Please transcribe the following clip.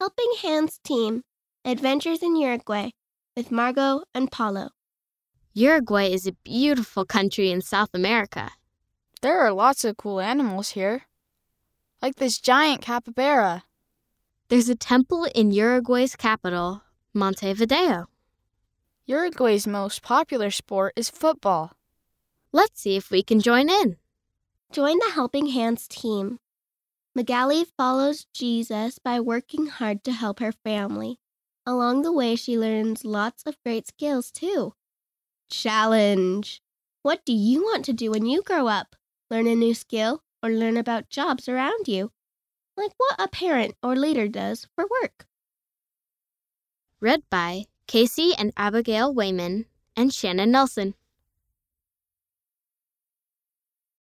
Helping Hands Team, Adventures in Uruguay, with Margo and Paulo. Uruguay is a beautiful country in South America. There are lots of cool animals here, like this giant capybara. There's a temple in Uruguay's capital, Montevideo. Uruguay's most popular sport is football. Let's see if we can join in. Join the Helping Hands Team. Magali follows Jesus by working hard to help her family. Along the way, she learns lots of great skills, too. Challenge! What do you want to do when you grow up? Learn a new skill or learn about jobs around you, like what a parent or leader does for work. Read by Casey and Abigail Wayman and Shannon Nelson.